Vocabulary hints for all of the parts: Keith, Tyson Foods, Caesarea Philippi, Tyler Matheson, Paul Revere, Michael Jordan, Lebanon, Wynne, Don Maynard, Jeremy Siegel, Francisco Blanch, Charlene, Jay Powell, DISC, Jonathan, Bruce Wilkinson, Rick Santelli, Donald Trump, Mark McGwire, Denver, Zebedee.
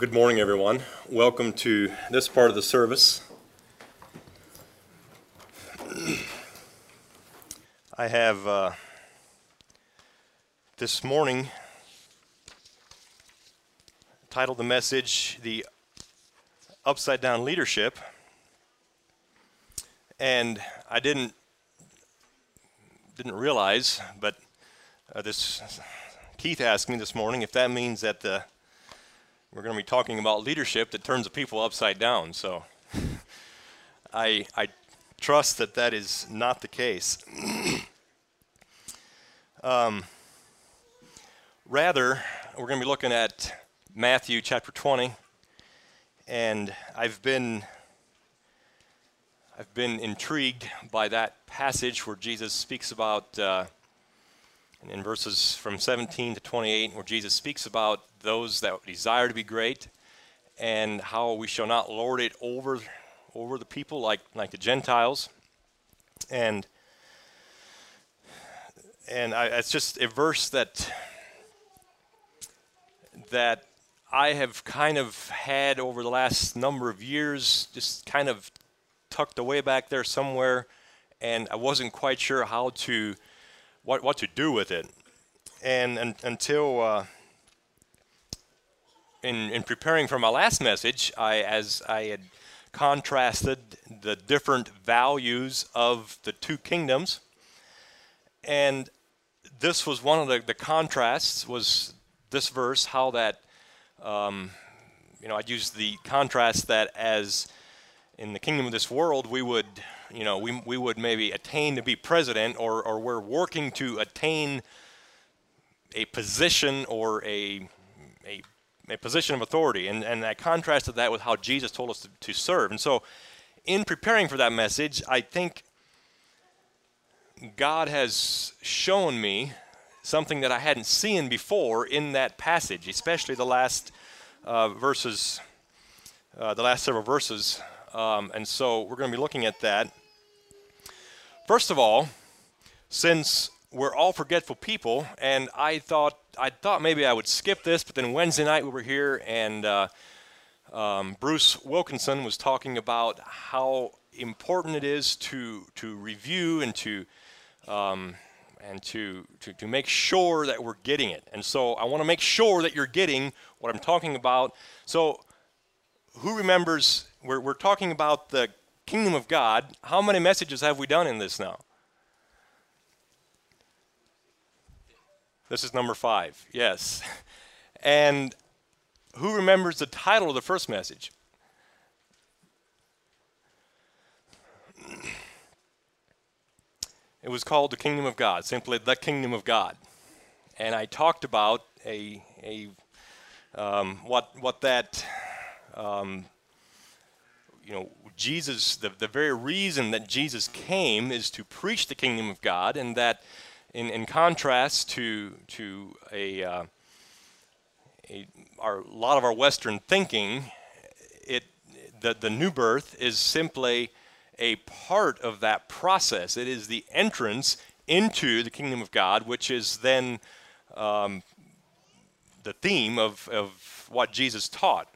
Good morning, everyone. Welcome to this part of the service. I have this morning titled the message, The Upside Down Leadership. And I didn't realize, but Keith asked me this morning if that means that we're going to be talking about leadership that turns the people upside down. So I trust that that is not the case. Rather, we're going to be looking at Matthew chapter 20, and I've been intrigued by that passage where Jesus speaks about, in verses from 17 to 28, where Jesus speaks about those that desire to be great and how we shall not lord it over the people like the Gentiles. And it's just a verse that I have kind of had over the last number of years, just kind of tucked away back there somewhere, and I wasn't quite sure how to what to do with it. And until in preparing for my last message, I had contrasted the different values of the two kingdoms, and this was one of the contrasts, was this verse, how that I'd used the contrast that as in the kingdom of this world we would we would maybe attain to be president, or we're working to attain a position, or a position of authority, and I contrasted that with how Jesus told us to serve. And so in preparing for that message, I think God has shown me something that I hadn't seen before in that passage, especially the last several verses, and so we're going to be looking at that. First of all, since we're all forgetful people, and I thought maybe I would skip this, but then Wednesday night we were here, and Bruce Wilkinson was talking about how important it is to review and to make sure that we're getting it. And so I want to make sure that you're getting what I'm talking about. So who remembers? We're talking about the kingdom of God. How many messages have we done in this now? This is number 5, yes. And who remembers the title of the first message? It was called The Kingdom of God, simply The Kingdom of God. And I talked about Jesus, the very reason that Jesus came is to preach the kingdom of God, and that in contrast to a lot of our Western thinking, the new birth is simply a part of that process. It is the entrance into the kingdom of God, which is then the theme of what Jesus taught.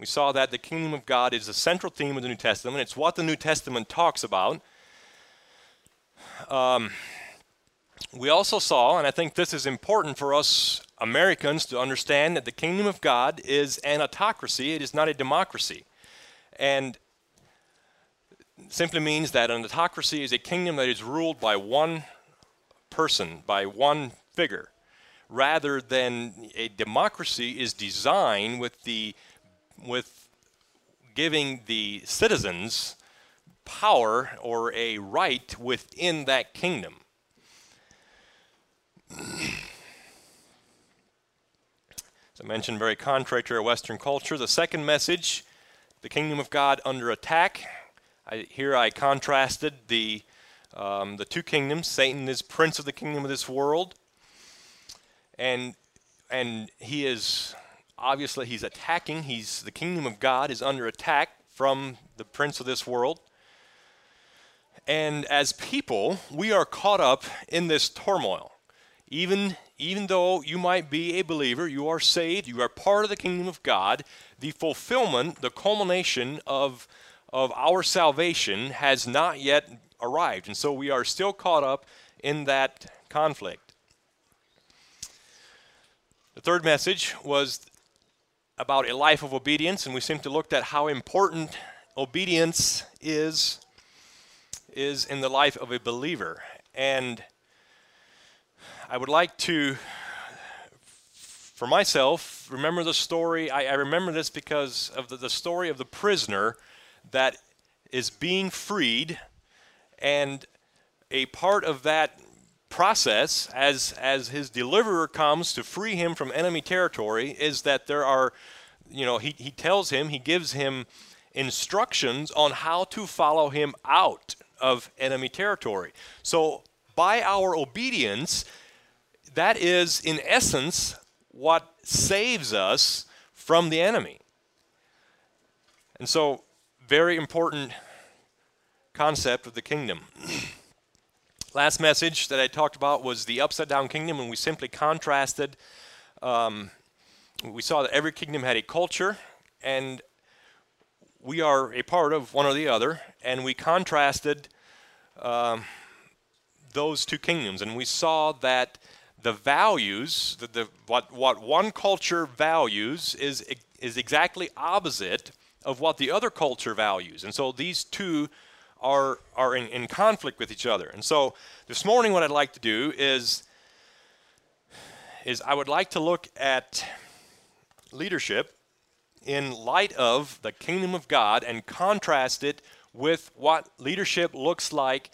We saw that the kingdom of God is the central theme of the New Testament. It's what the New Testament talks about. We also saw, and I think this is important for us Americans to understand, that the kingdom of God is an autocracy. It is not a democracy. And it simply means that an autocracy is a kingdom that is ruled by one person, by one figure, rather than a democracy is designed with giving the citizens power or a right within that kingdom. As I mentioned, very contrary to our Western culture. The second message, the kingdom of God under attack. Here I contrasted the two kingdoms. Satan is prince of the kingdom of this world, and he is... obviously, he's attacking. The kingdom of God is under attack from the prince of this world. And as people, we are caught up in this turmoil. Even even though you might be a believer, you are saved, you are part of the kingdom of God, the fulfillment, the culmination of our salvation has not yet arrived. And so we are still caught up in that conflict. The third message was about a life of obedience, and we seem to look at how important obedience is in the life of a believer. And I would like to, for myself, remember the story. I remember this because of the story of the prisoner that is being freed, and a part of that process as his deliverer comes to free him from enemy territory is that there are, you know, he tells him, he gives him instructions on how to follow him out of enemy territory. So by our obedience, that is in essence what saves us from the enemy. And so very important concept of the kingdom. Last message that I talked about was the upside-down kingdom, and we simply contrasted. We saw that every kingdom had a culture, and we are a part of one or the other, and we contrasted those two kingdoms, and we saw that the values, what one culture values is exactly opposite of what the other culture values, and so these two are in conflict with each other. And so this morning what I'd like to do is I would like to look at leadership in light of the kingdom of God and contrast it with what leadership looks like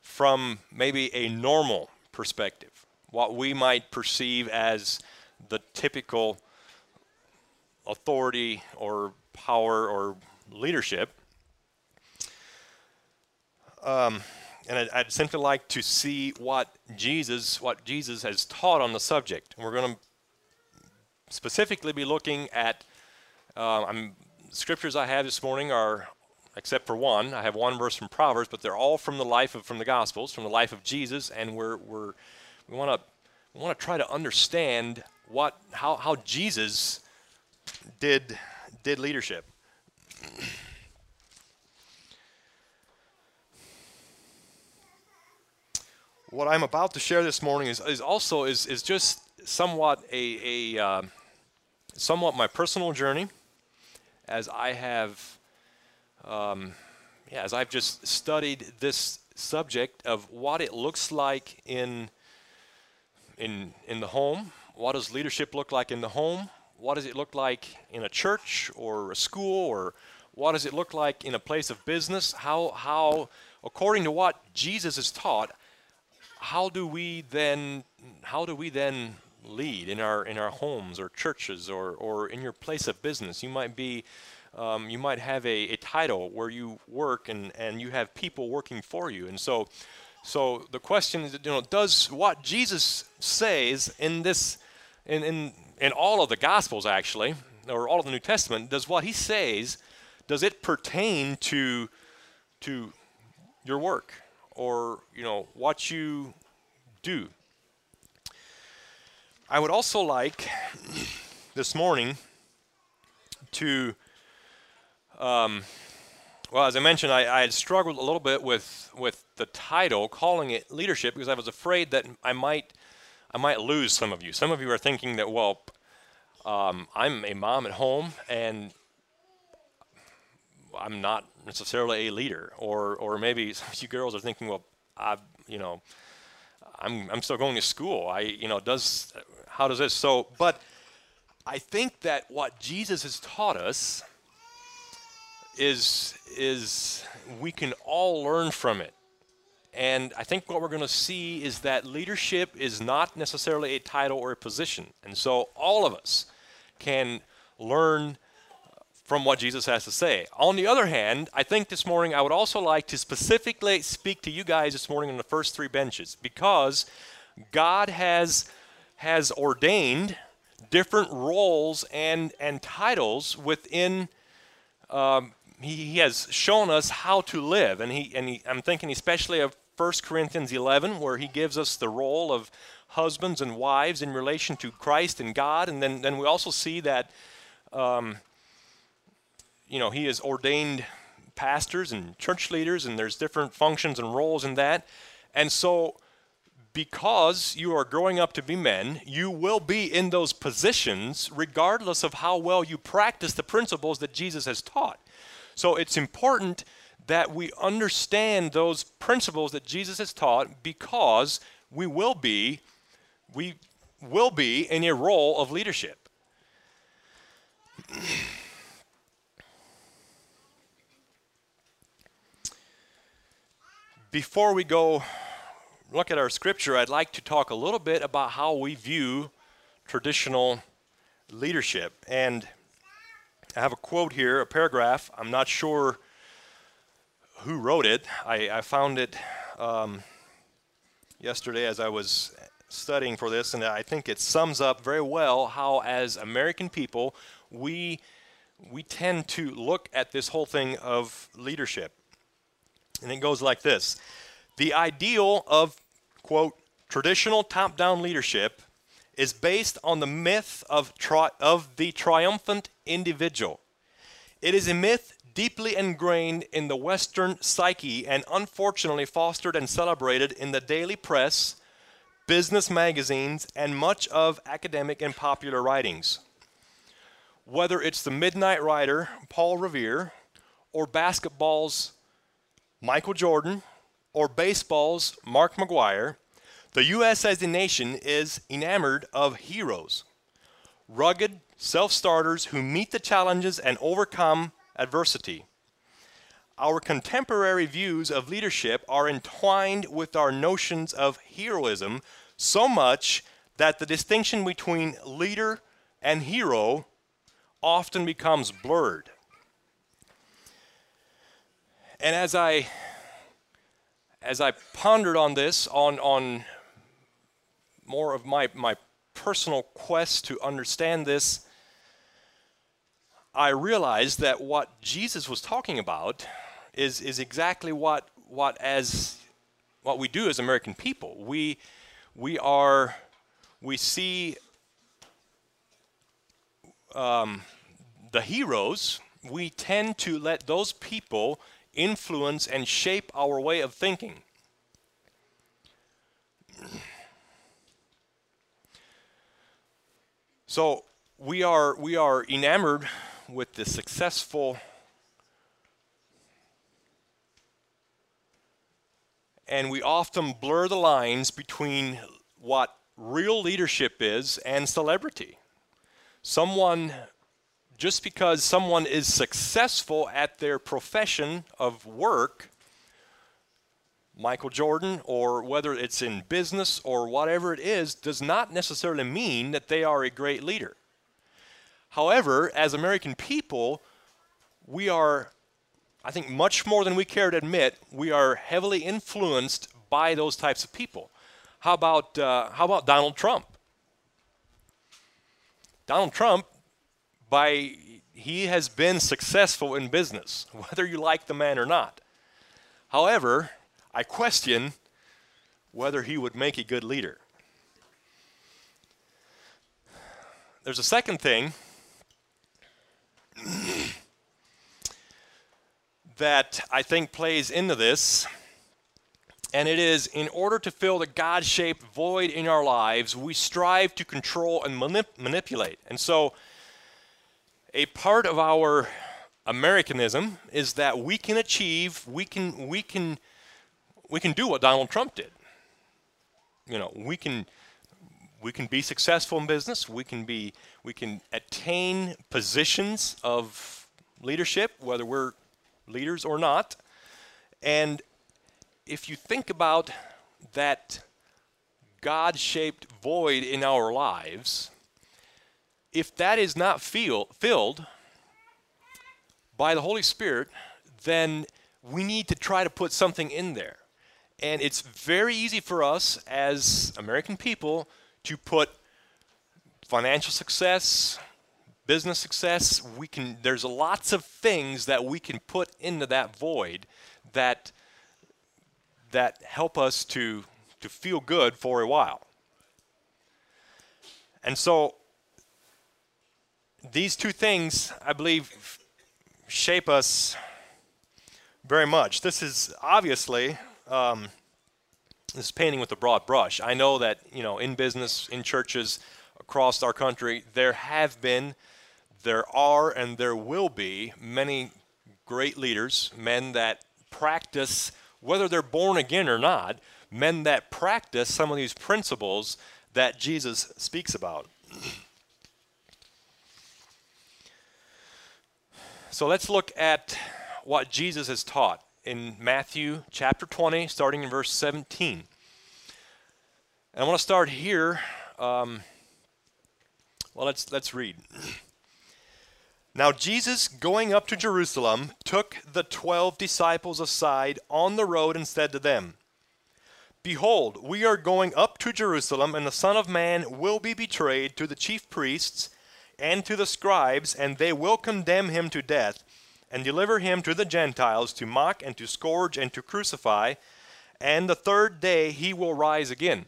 from maybe a normal perspective, what we might perceive as the typical authority or power or leadership. And I'd simply like to see what Jesus has taught on the subject. And we're going to specifically be looking at scriptures I have this morning are, except for one, I have one verse from Proverbs, but they're all from the life of from the Gospels, from the life of Jesus, and we want to try to understand how Jesus did leadership. What I'm about to share this morning is also just somewhat somewhat my personal journey, as I have, as I've just studied this subject of what it looks like in the home. What does leadership look like in the home? What does it look like in a church or a school, or what does it look like in a place of business? How according to what Jesus has taught, how do we then lead in our homes or churches or in your place of business? You might be you might have a title where you work and you have people working for you. And so the question is, does what Jesus says in this in all of the Gospels, actually, or all of the New Testament, does what he says, does it pertain to your work? Or, what you do. I would also like this morning to, as I mentioned, I had struggled a little bit with the title, calling it leadership, because I was afraid that I might lose some of you. Some of you are thinking that, I'm a mom at home, and I'm not necessarily a leader, or maybe some of you girls are thinking, I'm still going to school. How does this? So, but I think that what Jesus has taught us is we can all learn from it, and I think what we're going to see is that leadership is not necessarily a title or a position, and so all of us can learn from what Jesus has to say. On the other hand, I think this morning I would also like to specifically speak to you guys this morning on the first three benches, because God has ordained different roles and titles within. He has shown us how to live, and I'm thinking especially of 1 Corinthians 11, where he gives us the role of husbands and wives in relation to Christ and God. And then we also see that, he has ordained pastors and church leaders, and there's different functions and roles in that. And so because you are growing up to be men, you will be in those positions regardless of how well you practice the principles that Jesus has taught. So it's important that we understand those principles that Jesus has taught, because we will be in a role of leadership. Before we go look at our scripture, I'd like to talk a little bit about how we view traditional leadership. And I have a quote here, a paragraph. I'm not sure who wrote it. I found it yesterday as I was studying for this, and I think it sums up very well how, as American people, we tend to look at this whole thing of leadership. And it goes like this. The ideal of, quote, traditional top-down leadership is based on the myth of the triumphant individual. It is a myth deeply ingrained in the Western psyche and unfortunately fostered and celebrated in the daily press, business magazines, and much of academic and popular writings. Whether it's the Midnight Rider, Paul Revere, or basketball's Michael Jordan, or baseball's Mark McGwire, the U.S. as a nation is enamored of heroes, rugged self-starters who meet the challenges and overcome adversity. Our contemporary views of leadership are entwined with our notions of heroism so much that the distinction between leader and hero often becomes blurred. And as I pondered on this, on more of my personal quest to understand this, I realized that what Jesus was talking about is exactly what we do as American people. We see the heroes. We tend to let those people influence and shape our way of thinking. So we are enamored with the successful, and we often blur the lines between what real leadership is and celebrity. Just because someone is successful at their profession of work, Michael Jordan, or whether it's in business or whatever it is, does not necessarily mean that they are a great leader. However, as American people, we are, I think much more than we care to admit, we are heavily influenced by those types of people. How about Donald Trump? Donald Trump, he has been successful in business, whether you like the man or not. However, I question whether he would make a good leader. There's a second thing that I think plays into this, and it is, in order to fill the God-shaped void in our lives, we strive to control and manipulate. And so a part of our Americanism is that we can achieve, we can do what Donald Trump did. We can be successful in business. We can attain positions of leadership, whether we're leaders or not. And if you think about that God-shaped void in our lives, if that is not filled by the Holy Spirit, then we need to try to put something in there. And it's very easy for us as American people to put financial success, business success. There's lots of things that we can put into that void that help us to feel good for a while. And so these two things, I believe, shape us very much. This is obviously, this is painting with a broad brush. I know that, you know, in business, in churches across our country, there have been, there are, and there will be many great leaders, men that practice, whether they're born again or not, men that practice some of these principles that Jesus speaks about. So let's look at what Jesus has taught in Matthew chapter 20, starting in verse 17. And I want to start here. Well, let's read. Now Jesus, going up to Jerusalem, took the 12 disciples aside on the road and said to them, "Behold, we are going up to Jerusalem, and the Son of Man will be betrayed to the chief priests and to the scribes, and they will condemn him to death, and deliver him to the Gentiles to mock and to scourge and to crucify, and the third day he will rise again."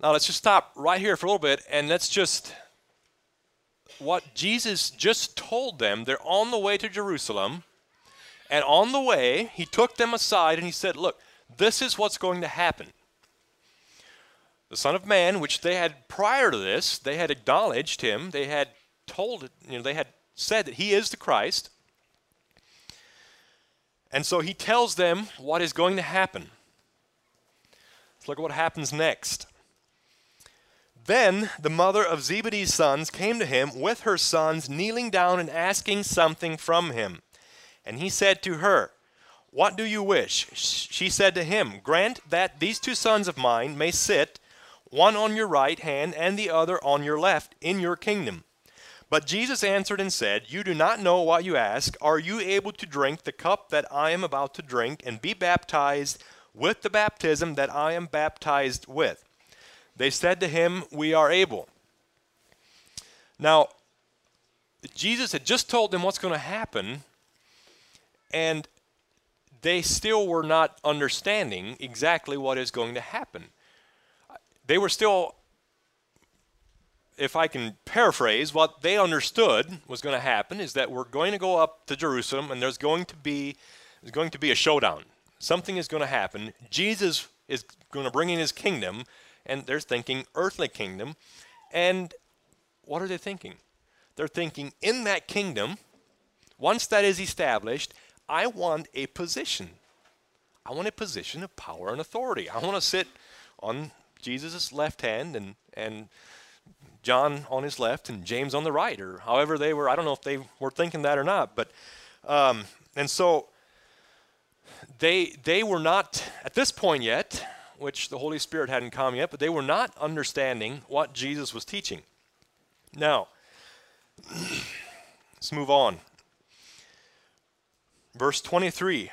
Now let's just stop right here for a little bit, and that's just what Jesus just told them. They're on the way to Jerusalem, and on the way he took them aside and he said, "Look, this is what's going to happen. The Son of Man," which they had prior to this, they had acknowledged him, they had told, you know, they had said that he is the Christ. And so he tells them what is going to happen. Let's look at what happens next. "Then the mother of Zebedee's sons came to him with her sons, kneeling down and asking something from him. And he said to her, 'What do you wish?' She said to him, 'Grant that these two sons of mine may sit, one on your right hand and the other on your left, in your kingdom.' But Jesus answered and said, 'You do not know what you ask. Are you able to drink the cup that I am about to drink, and be baptized with the baptism that I am baptized with?' They said to him, 'We are able.'" Now, Jesus had just told them what's going to happen, and they still were not understanding exactly what is going to happen. They were still, if I can paraphrase, what they understood was going to happen is that we're going to go up to Jerusalem, and there's going to be a showdown. Something is going to happen. Jesus is going to bring in his kingdom, and they're thinking earthly kingdom. And what are they thinking? They're thinking, in that kingdom, once that is established, I want a position. I want a position of power and authority. I want to sit on Jesus' left hand and John on his left and James on the right, or however they were. I don't know if they were thinking that or not. But and so they were not, at this point yet, which the Holy Spirit hadn't come yet, but they were not understanding what Jesus was teaching. Now, let's move on. Verse 23.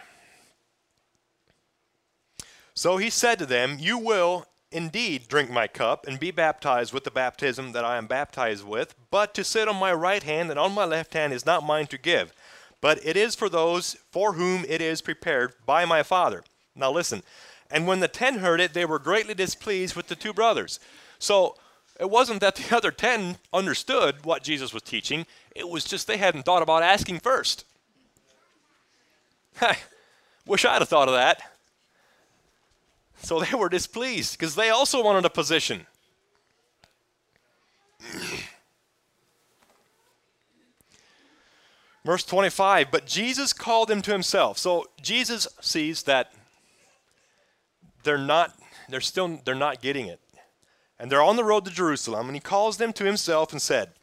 "So he said to them, 'You will indeed drink my cup and be baptized with the baptism that I am baptized with, but to sit on my right hand and on my left hand is not mine to give, but it is for those for whom it is prepared by my Father.' Now listen. 'And when the 10 heard it, they were greatly displeased with the two brothers.'" So it wasn't that the other 10 understood what Jesus was teaching. It was just they hadn't thought about asking first. Wish I'd have thought of that. So they were displeased because they also wanted a position. Verse 25, "But Jesus called them to himself." So Jesus sees that they're not getting it. And they're on the road to Jerusalem, and he calls them to himself and said,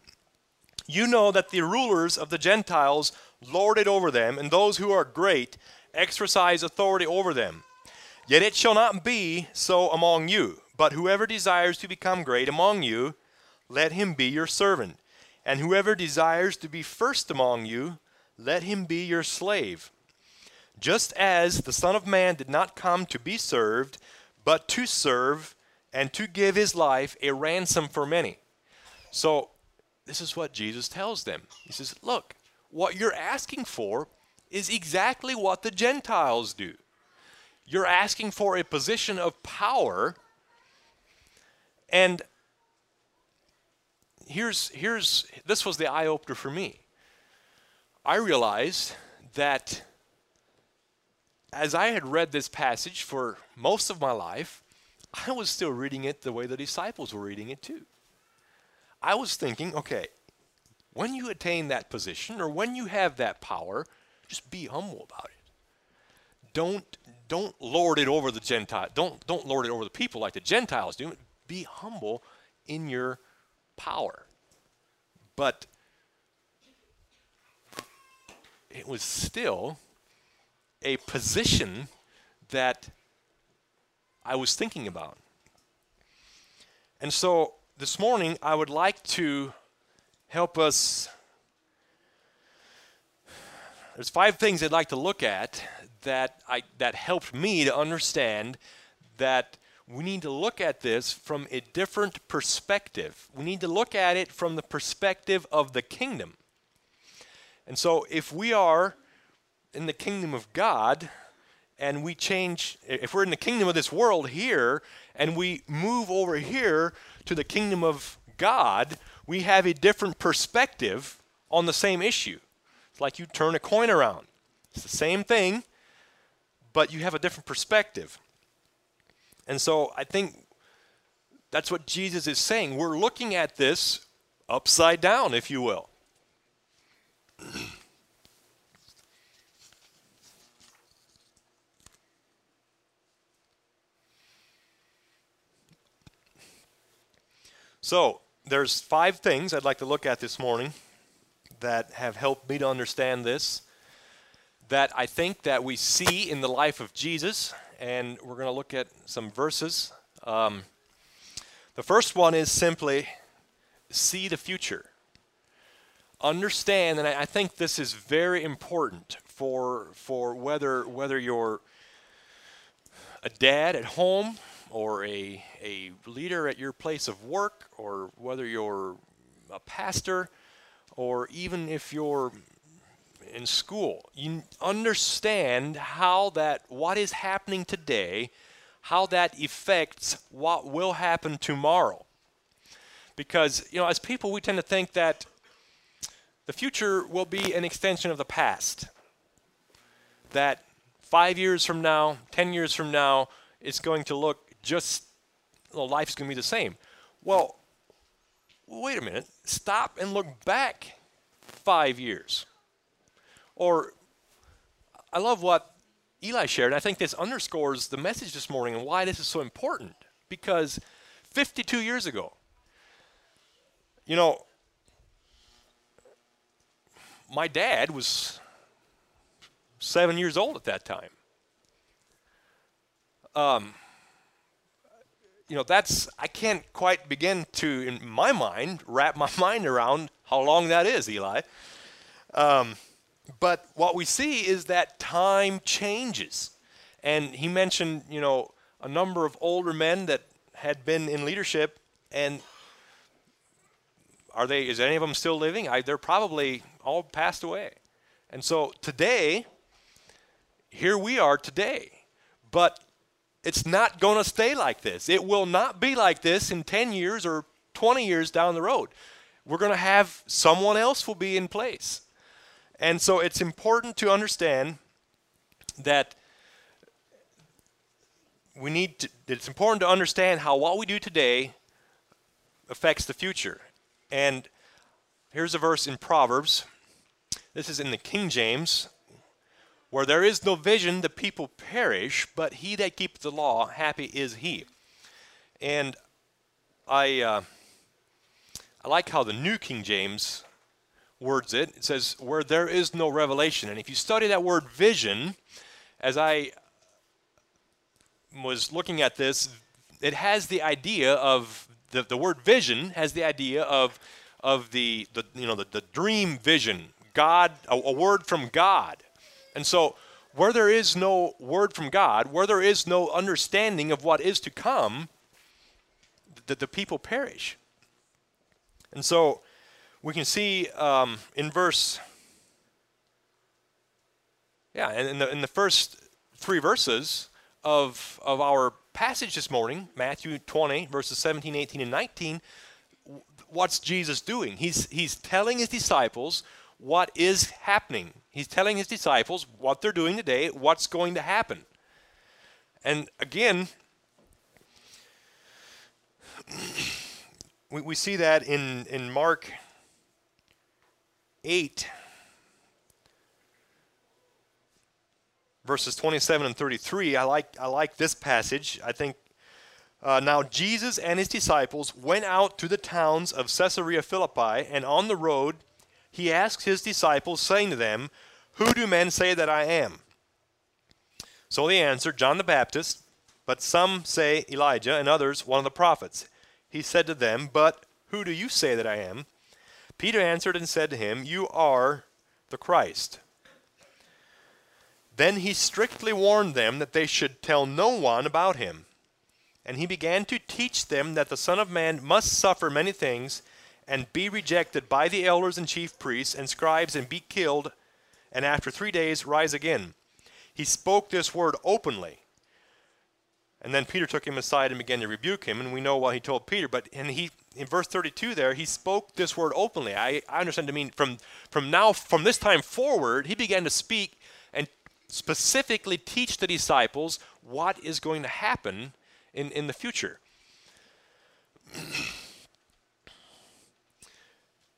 "You know that the rulers of the Gentiles lord it over them, and those who are great exercise authority over them. Yet it shall not be so among you, but whoever desires to become great among you, let him be your servant. And whoever desires to be first among you, let him be your slave. Just as the Son of Man did not come to be served, but to serve and to give his life a ransom for many." So this is what Jesus tells them. He says, look, what you're asking for is exactly what the Gentiles do. You're asking for a position of power, and this was the eye-opener for me. I realized that as I had read this passage for most of my life, I was still reading it the way the disciples were reading it too. I was thinking, okay, when you attain that position or when you have that power, just be humble about it. Don't lord it over the Gentile. Don't lord it over the people like the Gentiles do. Be humble in your power. But it was still a position that I was thinking about. And so this morning I would like to help us. There's 5 things I'd like to look at that helped me to understand that we need to look at this from a different perspective. We need to look at it from the perspective of the kingdom. And so if we are in the kingdom of God and we change, if we're in the kingdom of this world here and we move over here to the kingdom of God, we have a different perspective on the same issue. It's like you turn a coin around. It's the same thing, but you have a different perspective. And so I think that's what Jesus is saying. We're looking at this upside down, if you will. So there's 5 things I'd like to look at this morning that have helped me to understand this, that I think that we see in the life of Jesus, and we're going to look at some verses. The first one is simply see the future. Understand, and I think this is very important for whether you're a dad at home or a leader at your place of work, or whether you're a pastor, or even if you're in school. You understand how that, what is happening today, how that affects what will happen tomorrow. Because, you know, as people, we tend to think that the future will be an extension of the past. That 5 years from now, 10 years from now, it's going to look just, well, life's going to be the same. Well, wait a minute. Stop and look back 5 years. Or I love what Eli shared, and I think this underscores the message this morning and why this is so important. Because 52 years ago, you know, my dad was 7 years old at that time. You know, that's, I can't quite begin to, in my mind, wrap my mind around how long that is, Eli. But what we see is that time changes. And he mentioned, you know, a number of older men that had been in leadership, and is any of them still living? They're probably all passed away. And so today, here we are today. But it's not going to stay like this. It will not be like this in 10 years or 20 years down the road. We're going to have someone else will be in place. And so it's important to understand that we need to, it's important to understand how what we do today affects the future. And here's a verse in Proverbs. This is in the King James. Where there is no vision, the people perish, but he that keeps the law, happy is he. And I like how the New King James words it. It says, where there is no revelation. And if you study that word vision, as I was looking at this, it has the idea of, the word vision has the idea of the you know, the dream vision, God, a word from God. And so where there is no word from God, where there is no understanding of what is to come, the people perish. And so we can see in verse, in the first 3 verses of our passage this morning, Matthew 20, verses 17, 18, and 19, what's Jesus doing? He's telling his disciples what is happening. He's telling his disciples what they're doing today, what's going to happen. And again, we see that in Mark 8, verses 27 and 33. I like this passage. I think, now Jesus and his disciples went out to the towns of Caesarea Philippi, and on the road he asked his disciples, saying to them, "Who do men say that I am?" So they answered, "John the Baptist, but some say Elijah, and others one of the prophets." He said to them, "But who do you say that I am?" Peter answered and said to him, "You are the Christ." Then he strictly warned them that they should tell no one about him. And he began to teach them that the Son of Man must suffer many things, and be rejected by the elders and chief priests and scribes, and be killed, and after 3 days rise again. He spoke this word openly. And then Peter took him aside and began to rebuke him, and we know what he told Peter. But in verse 32 there, he spoke this word openly. I understand to mean from this time forward, he began to speak and specifically teach the disciples what is going to happen in the future.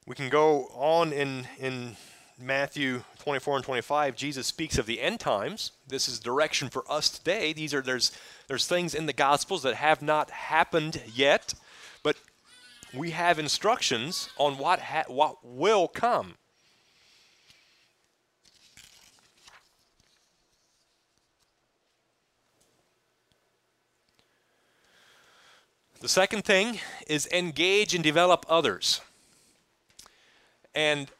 We can go on in Matthew 24 and 25. Jesus speaks of the end times. This is direction for us today. There's things in the Gospels that have not happened yet, but we have instructions on what will come. The second thing is engage and develop others. And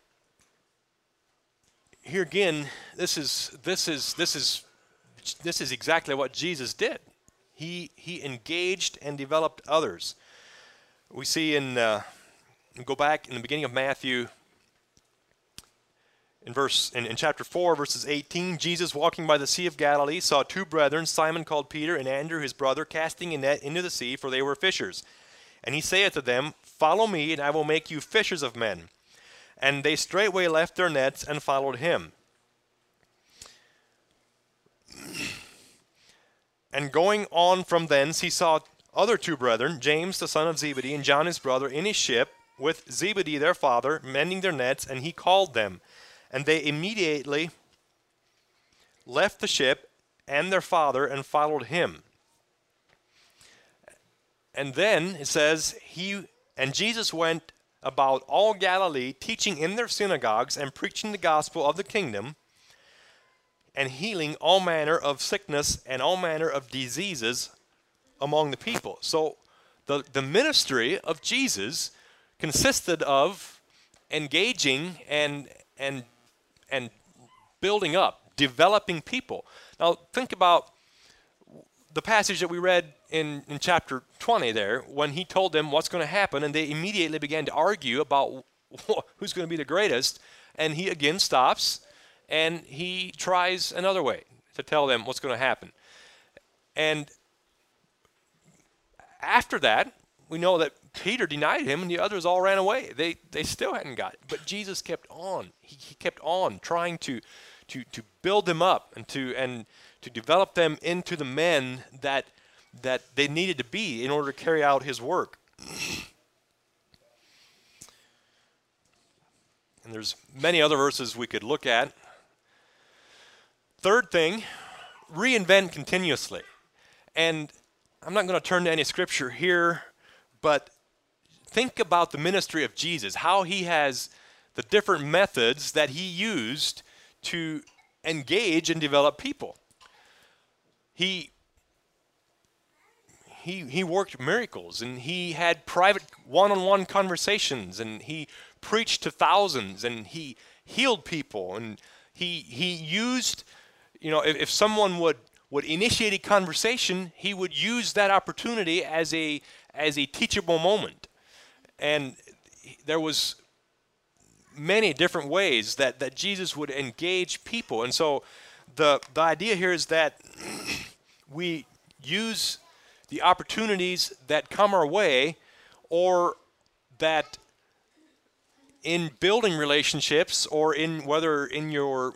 here again, this is exactly what Jesus did. He engaged and developed others. We see go back in the beginning of Matthew, in chapter 4, verses 18, Jesus, walking by the Sea of Galilee, saw two brethren, Simon called Peter, and Andrew his brother, casting a net into the sea, for they were fishers. And he saith to them, "Follow me, and I will make you fishers of men." And they straightway left their nets and followed him. And going on from thence, he saw other two brethren, James the son of Zebedee, and John his brother, in his ship, with Zebedee their father, mending their nets, and he called them. And they immediately left the ship and their father and followed him. And then it says, Jesus went about all Galilee, teaching in their synagogues and preaching the gospel of the kingdom, and healing all manner of sickness and all manner of diseases among the people. So the ministry of Jesus consisted of engaging and building up, developing people. Now think about the passage that we read in chapter 20 there, when he told them what's going to happen, and they immediately began to argue about who's going to be the greatest, and he again stops, and he tries another way to tell them what's going to happen. And after that, we know that Peter denied him, and the others all ran away. They still hadn't got it, but Jesus kept on. He kept on trying to build them up and to develop them into the men that they needed to be in order to carry out his work. And there's many other verses we could look at. Third thing, reinvent continuously. And I'm not going to turn to any scripture here, but think about the ministry of Jesus, how he has the different methods that he used to engage and develop people. He worked miracles, and he had private one-on-one conversations, and he preached to thousands, and he healed people, and he used, if someone would initiate a conversation, he would use that opportunity as a teachable moment. And there was many different ways that Jesus would engage people. And so the idea here is that we use the opportunities that come our way, or that in building relationships or in whether in your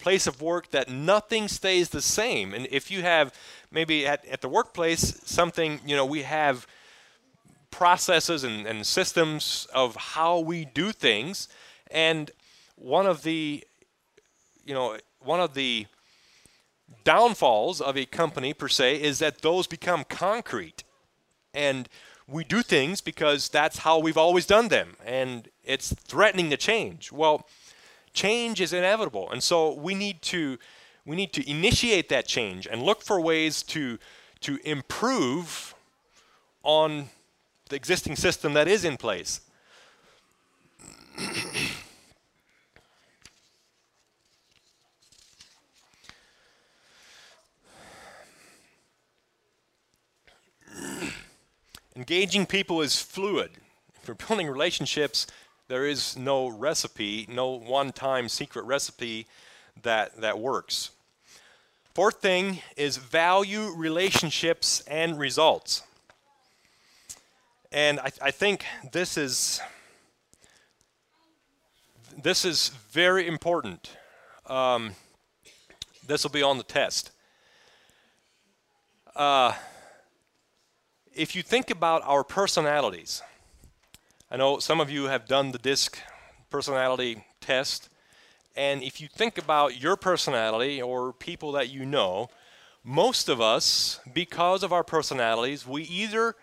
place of work, that nothing stays the same. And if you have maybe at the workplace something, you know, we have processes and systems of how we do things. And one of the, you know, one of the downfalls of a company per se is that those become concrete. And we do things because that's how we've always done them, and it's threatening to change. Well, change is inevitable, and so we need to initiate that change and look for ways to improve on the existing system that is in place. Engaging people is fluid. For building relationships, there is no recipe, no one-time secret recipe that works. Fourth thing is value relationships and results. And I think this is very important. This will be on the test. If you think about our personalities, I know some of you have done the DISC personality test, and if you think about your personality or people that you know, most of us, because of our personalities, we either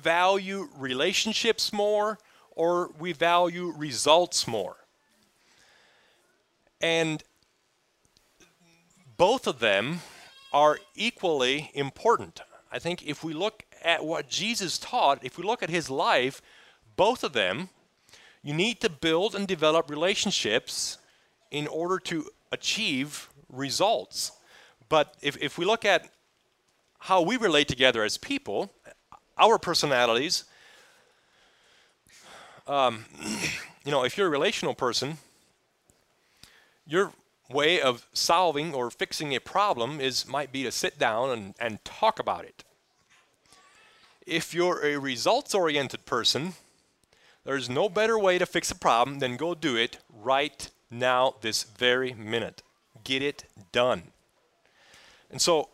value relationships more or we value results more. And both of them are equally important. I think if we look at what Jesus taught, if we look at his life, both of them, you need to build and develop relationships in order to achieve results. But if we look at how we relate together as people, our personalities, you know, if you're a relational person, your way of solving or fixing a problem might be to sit down and talk about it. If you're a results-oriented person, there's no better way to fix a problem than go do it right now, this very minute. Get it done. And so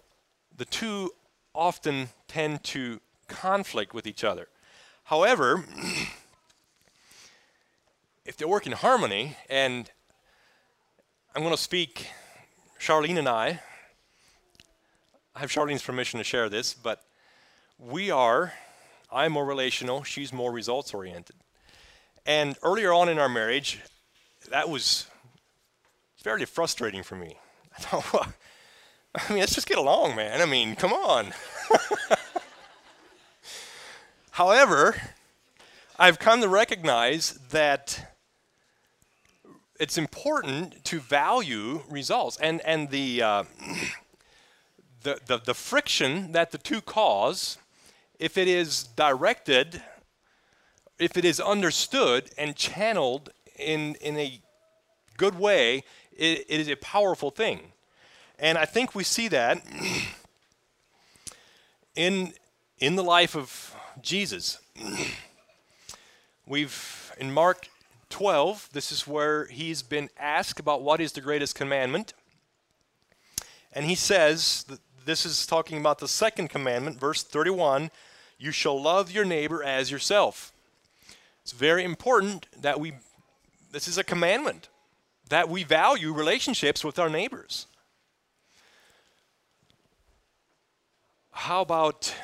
the two often tend to conflict with each other. However, if they work in harmony, and I'm going to speak, Charlene and I have Charlene's permission to share this, but I'm more relational, she's more results-oriented. And earlier on in our marriage, that was fairly frustrating for me. I thought, well, I mean, let's just get along, man. I mean, come on. However, I've come to recognize that it's important to value results, and the friction that the two cause, if it is directed, if it is understood and channeled in a good way, it is a powerful thing. And I think we see that in the life of Jesus. In Mark 12, this is where he's been asked about what is the greatest commandment. And he says, this is talking about the second commandment, verse 31, you shall love your neighbor as yourself. It's very important that this is a commandment, that we value relationships with our neighbors. How about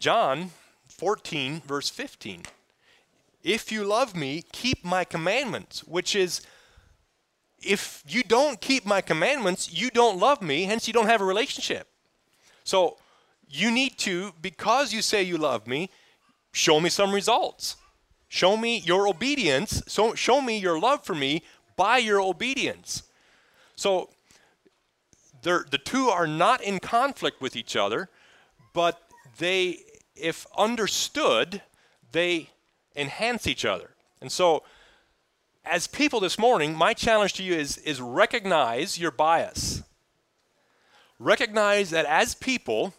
John 14, verse 15? If you love me, keep my commandments, which is, if you don't keep my commandments, you don't love me, hence you don't have a relationship. So you need to, because you say you love me, show me some results. Show me your obedience. So show me your love for me by your obedience. So the two are not in conflict with each other, but they, if understood, they enhance each other. And so as people this morning, my challenge to you is recognize your bias. Recognize that as people,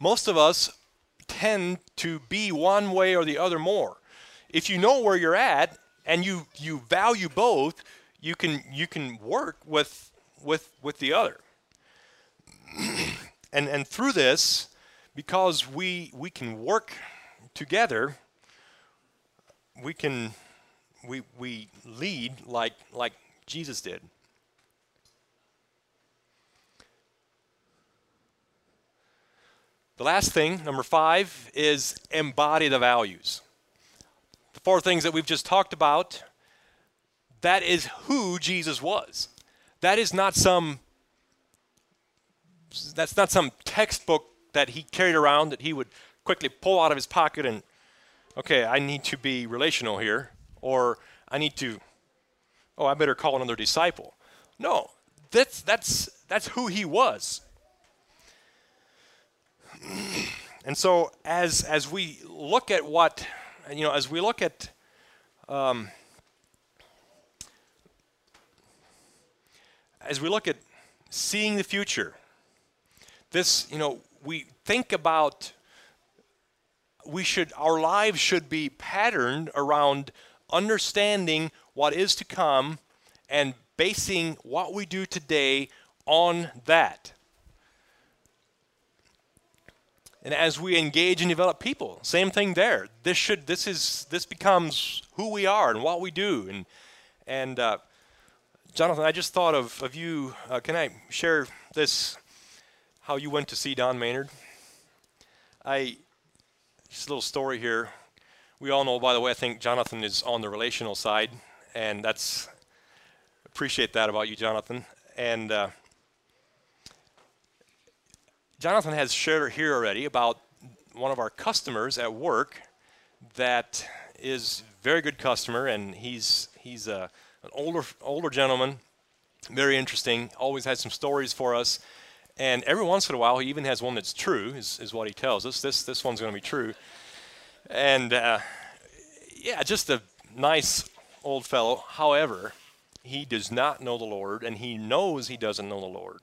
most of us tend to be one way or the other more. if you know where you're at and you value both, you can work with the other. And through this, because we can work together, we lead like Jesus did. The last thing, number 5, is embody the values. The 4 things that we've just talked about, that is who Jesus was. That's not some textbook that he carried around that he would quickly pull out of his pocket and, okay, I need to be relational here, or I need to, oh, I better call another disciple. No, that's who he was. And so as we look at what, as we look at seeing the future, this, we think about, our lives should be patterned around understanding what is to come and basing what we do today on that. And as we engage and develop people, same thing there. This becomes who we are and what we do. And Jonathan, I just thought of you. Can I share this? How you went to see Don Maynard? Just a little story here. We all know, by the way, I think Jonathan is on the relational side, and that's appreciate that about you, Jonathan. And Jonathan has shared here already about one of our customers at work that is a very good customer, and he's an older gentleman, very interesting, always has some stories for us, and every once in a while he even has one that's true, is what he tells us. This one's going to be true. And yeah, just a nice old fellow. However, he does not know the Lord, and he knows he doesn't know the Lord.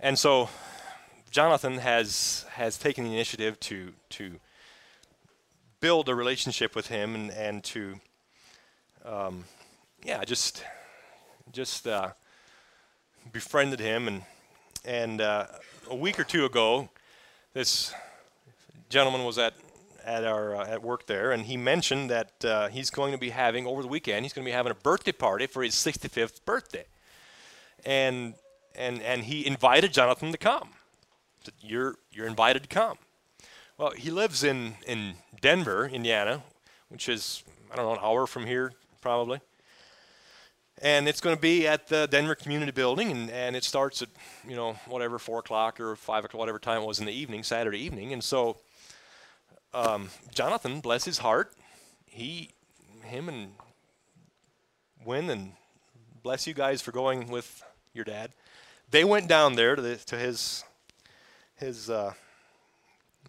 And so Jonathan has taken the initiative to build a relationship with him and to just befriended him, and a week or two ago this gentleman was at work there, and he mentioned that he's going to be having over the weekend a birthday party for his 65th birthday. And he invited Jonathan to come. He said, you're invited to come. Well, he lives in Denver, Indiana, which is, I don't know, an hour from here probably. And it's going to be at the Denver Community Building, and it starts at, 4 o'clock or 5 o'clock, whatever time it was in the evening, Saturday evening. And so Jonathan, bless his heart, him and Wynne, and bless you guys for going with your dad. They went down there to his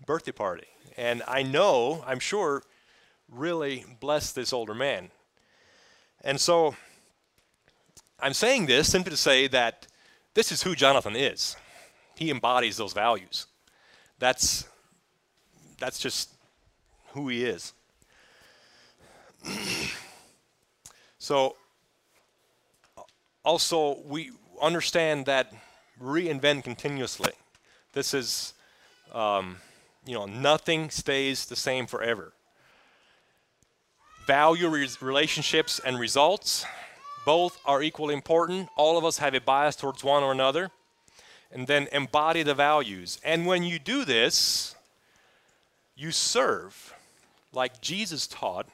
birthday party, and I'm sure, really blessed this older man. And so I'm saying this simply to say that this is who Jonathan is. He embodies those values. That's just who he is. So also we understand that reinvent continuously. This is, nothing stays the same forever. Value relationships and results. Both are equally important. All of us have a bias towards one or another. And then embody the values. And when you do this, you serve like Jesus taught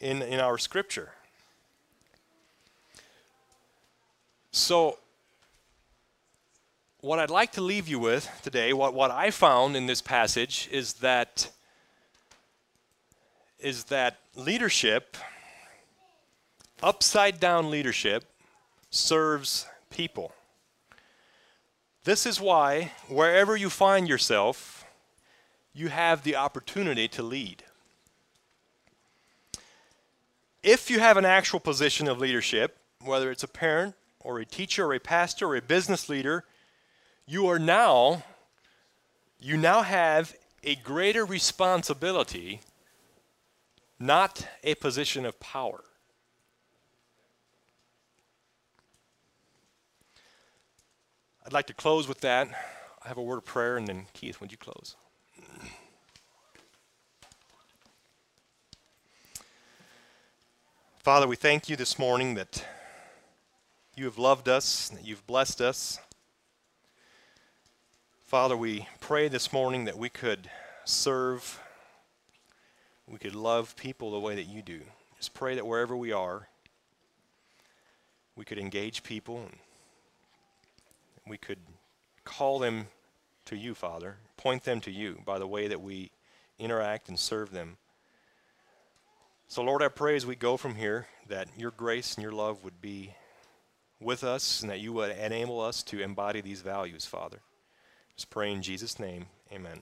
in our scripture. So what I'd like to leave you with today, what I found in this passage is that leadership, upside-down leadership, serves people. This is why, wherever you find yourself, you have the opportunity to lead. If you have an actual position of leadership, whether it's a parent or a teacher or a pastor or a business leader, you now have a greater responsibility not a position of power. I'd like to close with that. I have a word of prayer, and then Keith, would you close? Father, we thank you this morning that you have loved us, that you've blessed us. Father, we pray this morning that we could serve, we could love people the way that you do. Just pray that wherever we are, we could engage people, and we could call them to you, Father, point them to you by the way that we interact and serve them. So, Lord, I pray as we go from here that your grace and your love would be with us and that you would enable us to embody these values, Father. Just pray in Jesus' name. Amen.